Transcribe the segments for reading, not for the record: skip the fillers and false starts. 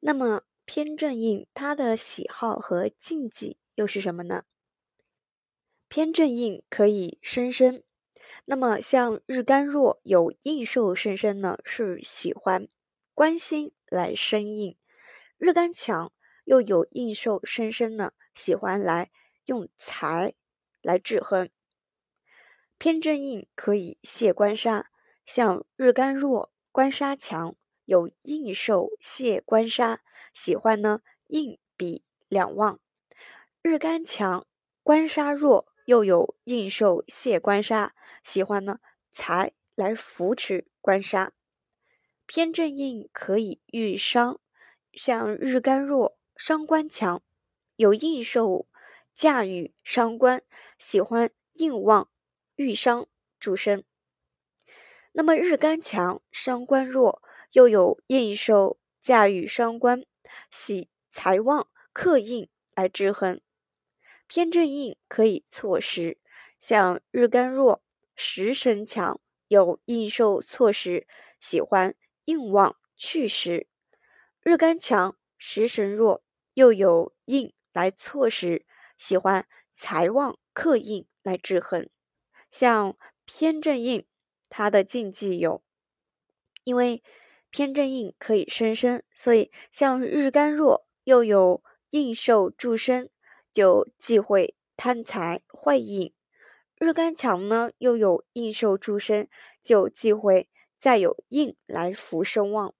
那么偏正印它的喜好和禁忌又是什么呢？偏正印可以生身，那么像日干若有印受甚深呢，是喜欢关心来生印；日干强又有印受甚深呢，喜欢来用财来制衡。偏正印可以泄官杀，像日干弱官杀强，有印受泄官杀，喜欢呢印比两旺；日干强官杀弱又有印受泄官杀，喜欢呢财来扶持官杀。偏正印可以御伤，像日干弱伤官强，有印受驾驭伤官，喜欢印旺御伤助身。那么日干强伤官弱又有印受驾驭伤官，喜财旺克印来制衡。偏正印可以错食，像日干弱食神强，有印受错食，喜欢印旺去食；日干强食神弱又有印来错食，喜欢财旺克印来制衡。像偏正印它的禁忌有，因为偏正印可以生身，所以像日干弱又有印受助身，就忌讳贪财坏印；日干强呢又有印受助身，就忌讳再有印来扶身旺。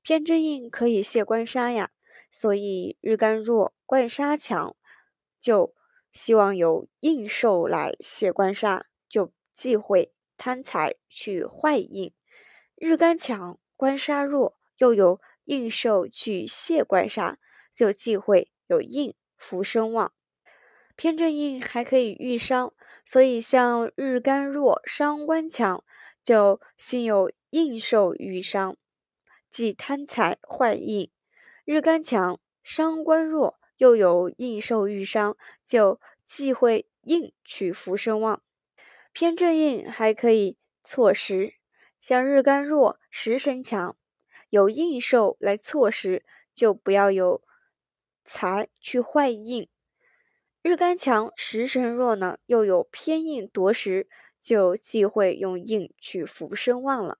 偏正印可以泄官杀呀，所以日干弱官杀强，就希望有印受来泄官杀，就忌讳贪财去坏印；日干强官杀弱又有印受去泄官杀，就忌讳有印扶身旺。偏正印还可以御伤，所以像日干弱伤官强，就心有印受御伤，忌贪财坏印；日干强伤官弱又有印受御伤，就忌讳印去扶身旺。偏正印还可以错食，像日干弱食神强，有印受来错食，就不要有财去坏印；日干强食神弱呢又有偏印夺食，就忌讳用印去扶身旺了。